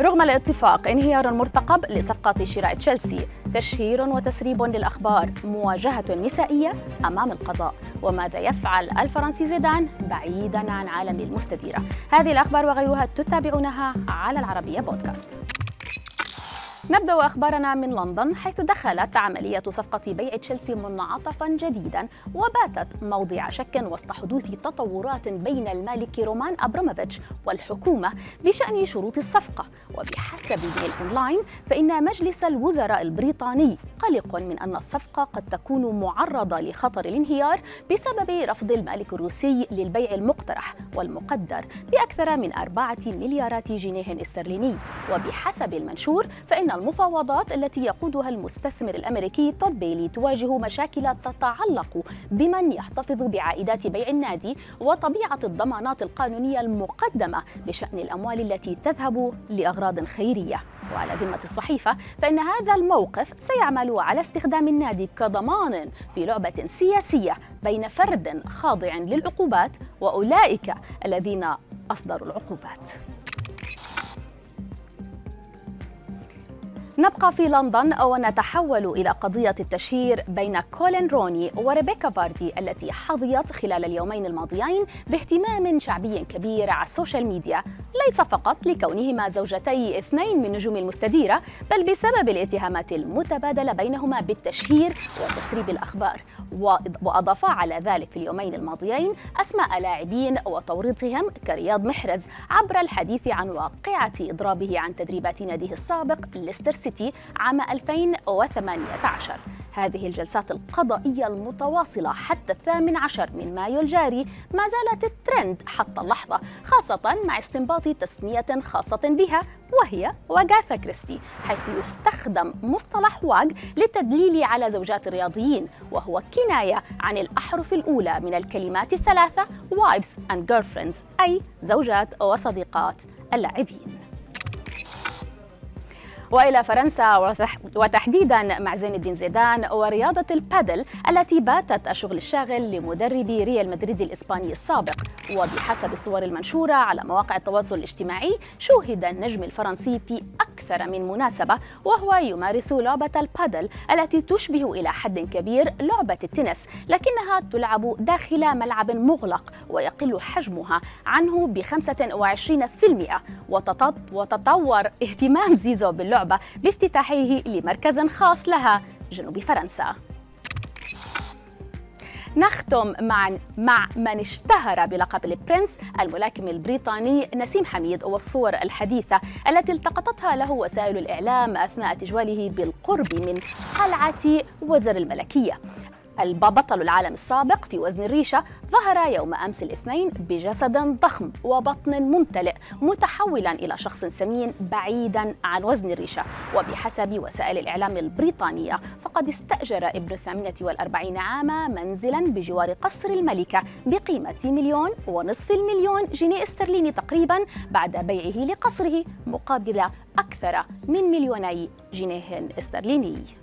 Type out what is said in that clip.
رغم الاتفاق، انهيار مرتقب لصفقة شراء تشيلسي، تشهير وتسريب للأخبار، مواجهة نسائية أمام القضاء، وماذا يفعل الفرنسي زيدان بعيداً عن عالم المستديرة؟ هذه الأخبار وغيرها تتابعونها على العربية بودكاست. نبدأ أخبارنا من لندن، حيث دخلت عملية صفقة بيع تشيلسي منعطفاً جديداً وباتت موضع شك وسط حدوث تطورات بين المالك رومان أبراموفيتش والحكومة بشأن شروط الصفقة. وبحسب ميل أونلاين، فإن مجلس الوزراء البريطاني قلق من أن الصفقة قد تكون معرضة لخطر الانهيار بسبب رفض المالك الروسي للبيع المقترح والمقدر بأكثر من 4 مليارات جنيه استرليني. وبحسب المنشور، فإن المفاوضات التي يقودها المستثمر الأمريكي توبلي تواجه مشاكل تتعلق بمن يحتفظ بعائدات بيع النادي وطبيعة الضمانات القانونية المقدمة بشأن الأموال التي تذهب لأغراض خيرية. وعلى ذمة الصحيفة، فإن هذا الموقف سيعمل على استخدام النادي كضمان في لعبة سياسية بين فرد خاضع للعقوبات وأولئك الذين أصدروا العقوبات. نبقى في لندن ونتحول إلى قضية التشهير بين كولين روني وريبيكا فاردي، التي حظيت خلال اليومين الماضيين باهتمام شعبي كبير على السوشيال ميديا، ليس فقط لكونهما زوجتي 2 من نجوم المستديرة، بل بسبب الاتهامات المتبادلة بينهما بالتشهير وتسريب الأخبار. وأضاف على ذلك في اليومين الماضيين أسماء لاعبين وتوريطهم كرياض محرز عبر الحديث عن واقعة إضرابه عن تدريبات ناديه السابق ليستر سيتي عام 2018. هذه الجلسات القضائية المتواصلة حتى 18 من مايو الجاري ما زالت ترند حتى اللحظة، خاصة مع استنباط تسمية خاصة بها وهي واغاثا كريستي، حيث يستخدم مصطلح واغ للتدليل على زوجات الرياضيين، وهو كناية عن الأحرف الأولى من الكلمات الثلاثة wives and girlfriends، أي زوجات وصديقات اللاعبين. وإلى فرنسا، وتحديداً مع زين الدين زيدان ورياضة البادل التي باتت الشغل الشاغل لمدربي ريال مدريد الإسباني السابق. وبحسب الصور المنشورة على مواقع التواصل الاجتماعي، شوهد النجم الفرنسي في أكثر من مناسبة وهو يمارس لعبة البادل التي تشبه إلى حد كبير لعبة التنس، لكنها تلعب داخل ملعب مغلق ويقل حجمها عنه ب 25%. وتطور اهتمام زيزو باللعبة بافتتاحه لمركز خاص لها جنوب فرنسا. نختم مع من اشتهر بلقب البرنس، الملاكم البريطاني نسيم حميد، والصور الحديثة التي التقطتها له وسائل الإعلام أثناء تجوله بالقرب من قلعة وزر الملكية. البطل العالم السابق في وزن الريشة ظهر يوم أمس الاثنين بجسد ضخم وبطن ممتلئ، متحولا إلى شخص سمين بعيدا عن وزن الريشة. وبحسب وسائل الإعلام البريطانية، فقد استأجر ابن 48 عاما منزلا بجوار قصر الملكة بقيمة 1.5 مليون جنيه استرليني تقريبا، بعد بيعه لقصره مقابل أكثر من 2 مليون جنيه استرليني.